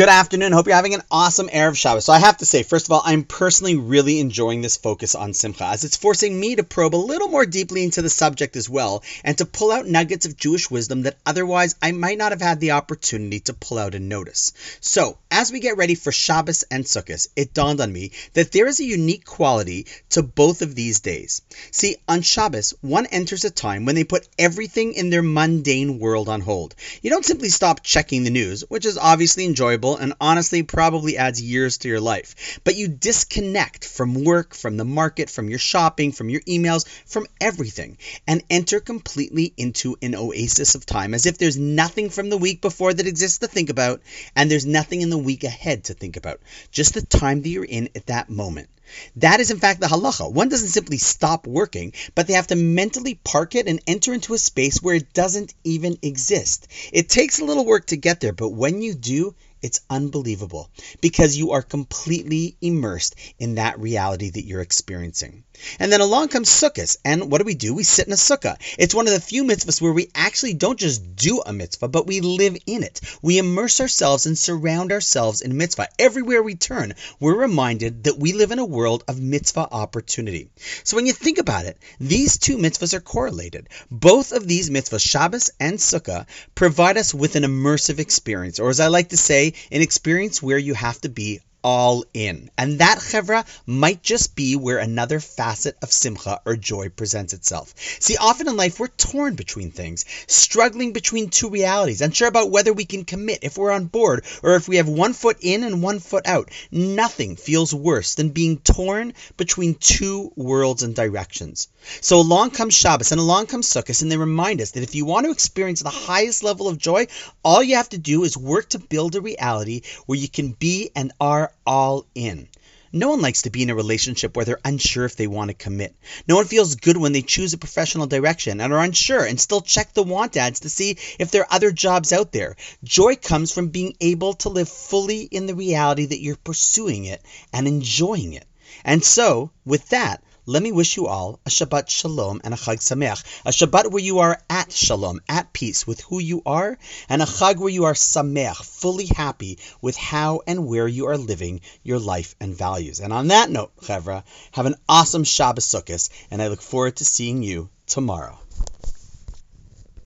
Good afternoon. Hope you're having an awesome Erev Shabbos. So I have to say, first of all, I'm personally really enjoying this focus on Simcha, as it's forcing me to probe a little more deeply into the subject as well, and to pull out nuggets of Jewish wisdom that otherwise I might not have had the opportunity to pull out and notice. So, as we get ready for Shabbos and Sukkot, it dawned on me that there is a unique quality to both of these days. See, on Shabbos, one enters a time when they put everything in their mundane world on hold. You don't simply stop checking the news, which is obviously enjoyable, and honestly probably adds years to your life. But you disconnect from work, from the market, from your shopping, from your emails, from everything, and enter completely into an oasis of time, as if there's nothing from the week before that exists to think about, and there's nothing in the week ahead to think about. Just the time that you're in at that moment. That is, in fact, the halacha. One doesn't simply stop working, but they have to mentally park it and enter into a space where it doesn't even exist. It takes a little work to get there, but when you do, it's unbelievable, because you are completely immersed in that reality that you're experiencing. And then along comes Sukkot, and what do? We sit in a sukkah. It's one of the few mitzvahs where we actually don't just do a mitzvah, but we live in it. We immerse ourselves and surround ourselves in mitzvah. Everywhere we turn, we're reminded that we live in a world of mitzvah opportunity. So when you think about it, these two mitzvahs are correlated. Both of these mitzvahs, Shabbos and Sukkah, provide us with an immersive experience, or as I like to say, an experience where you have to be all in. And that chevra might just be where another facet of simcha or joy presents itself. See, often in life we're torn between things, struggling between two realities, unsure about whether we can commit, if we're on board, or if we have one foot in and one foot out. Nothing feels worse than being torn between two worlds and directions. So along comes Shabbos and along comes Sukkot, and they remind us that if you want to experience the highest level of joy, all you have to do is work to build a reality where you can be and are all in. No one likes to be in a relationship where they're unsure if they want to commit. No one feels good when they choose a professional direction and are unsure and still check the want ads to see if there are other jobs out there. Joy comes from being able to live fully in the reality that you're pursuing it and enjoying it. And so, with that, let me wish you all a Shabbat Shalom and a Chag Sameach. A Shabbat where you are at Shalom, at peace with who you are, and a Chag where you are Sameach, fully happy with how and where you are living your life and values. And on that note, chevra, have an awesome Shabbos Sukkos, and I look forward to seeing you tomorrow.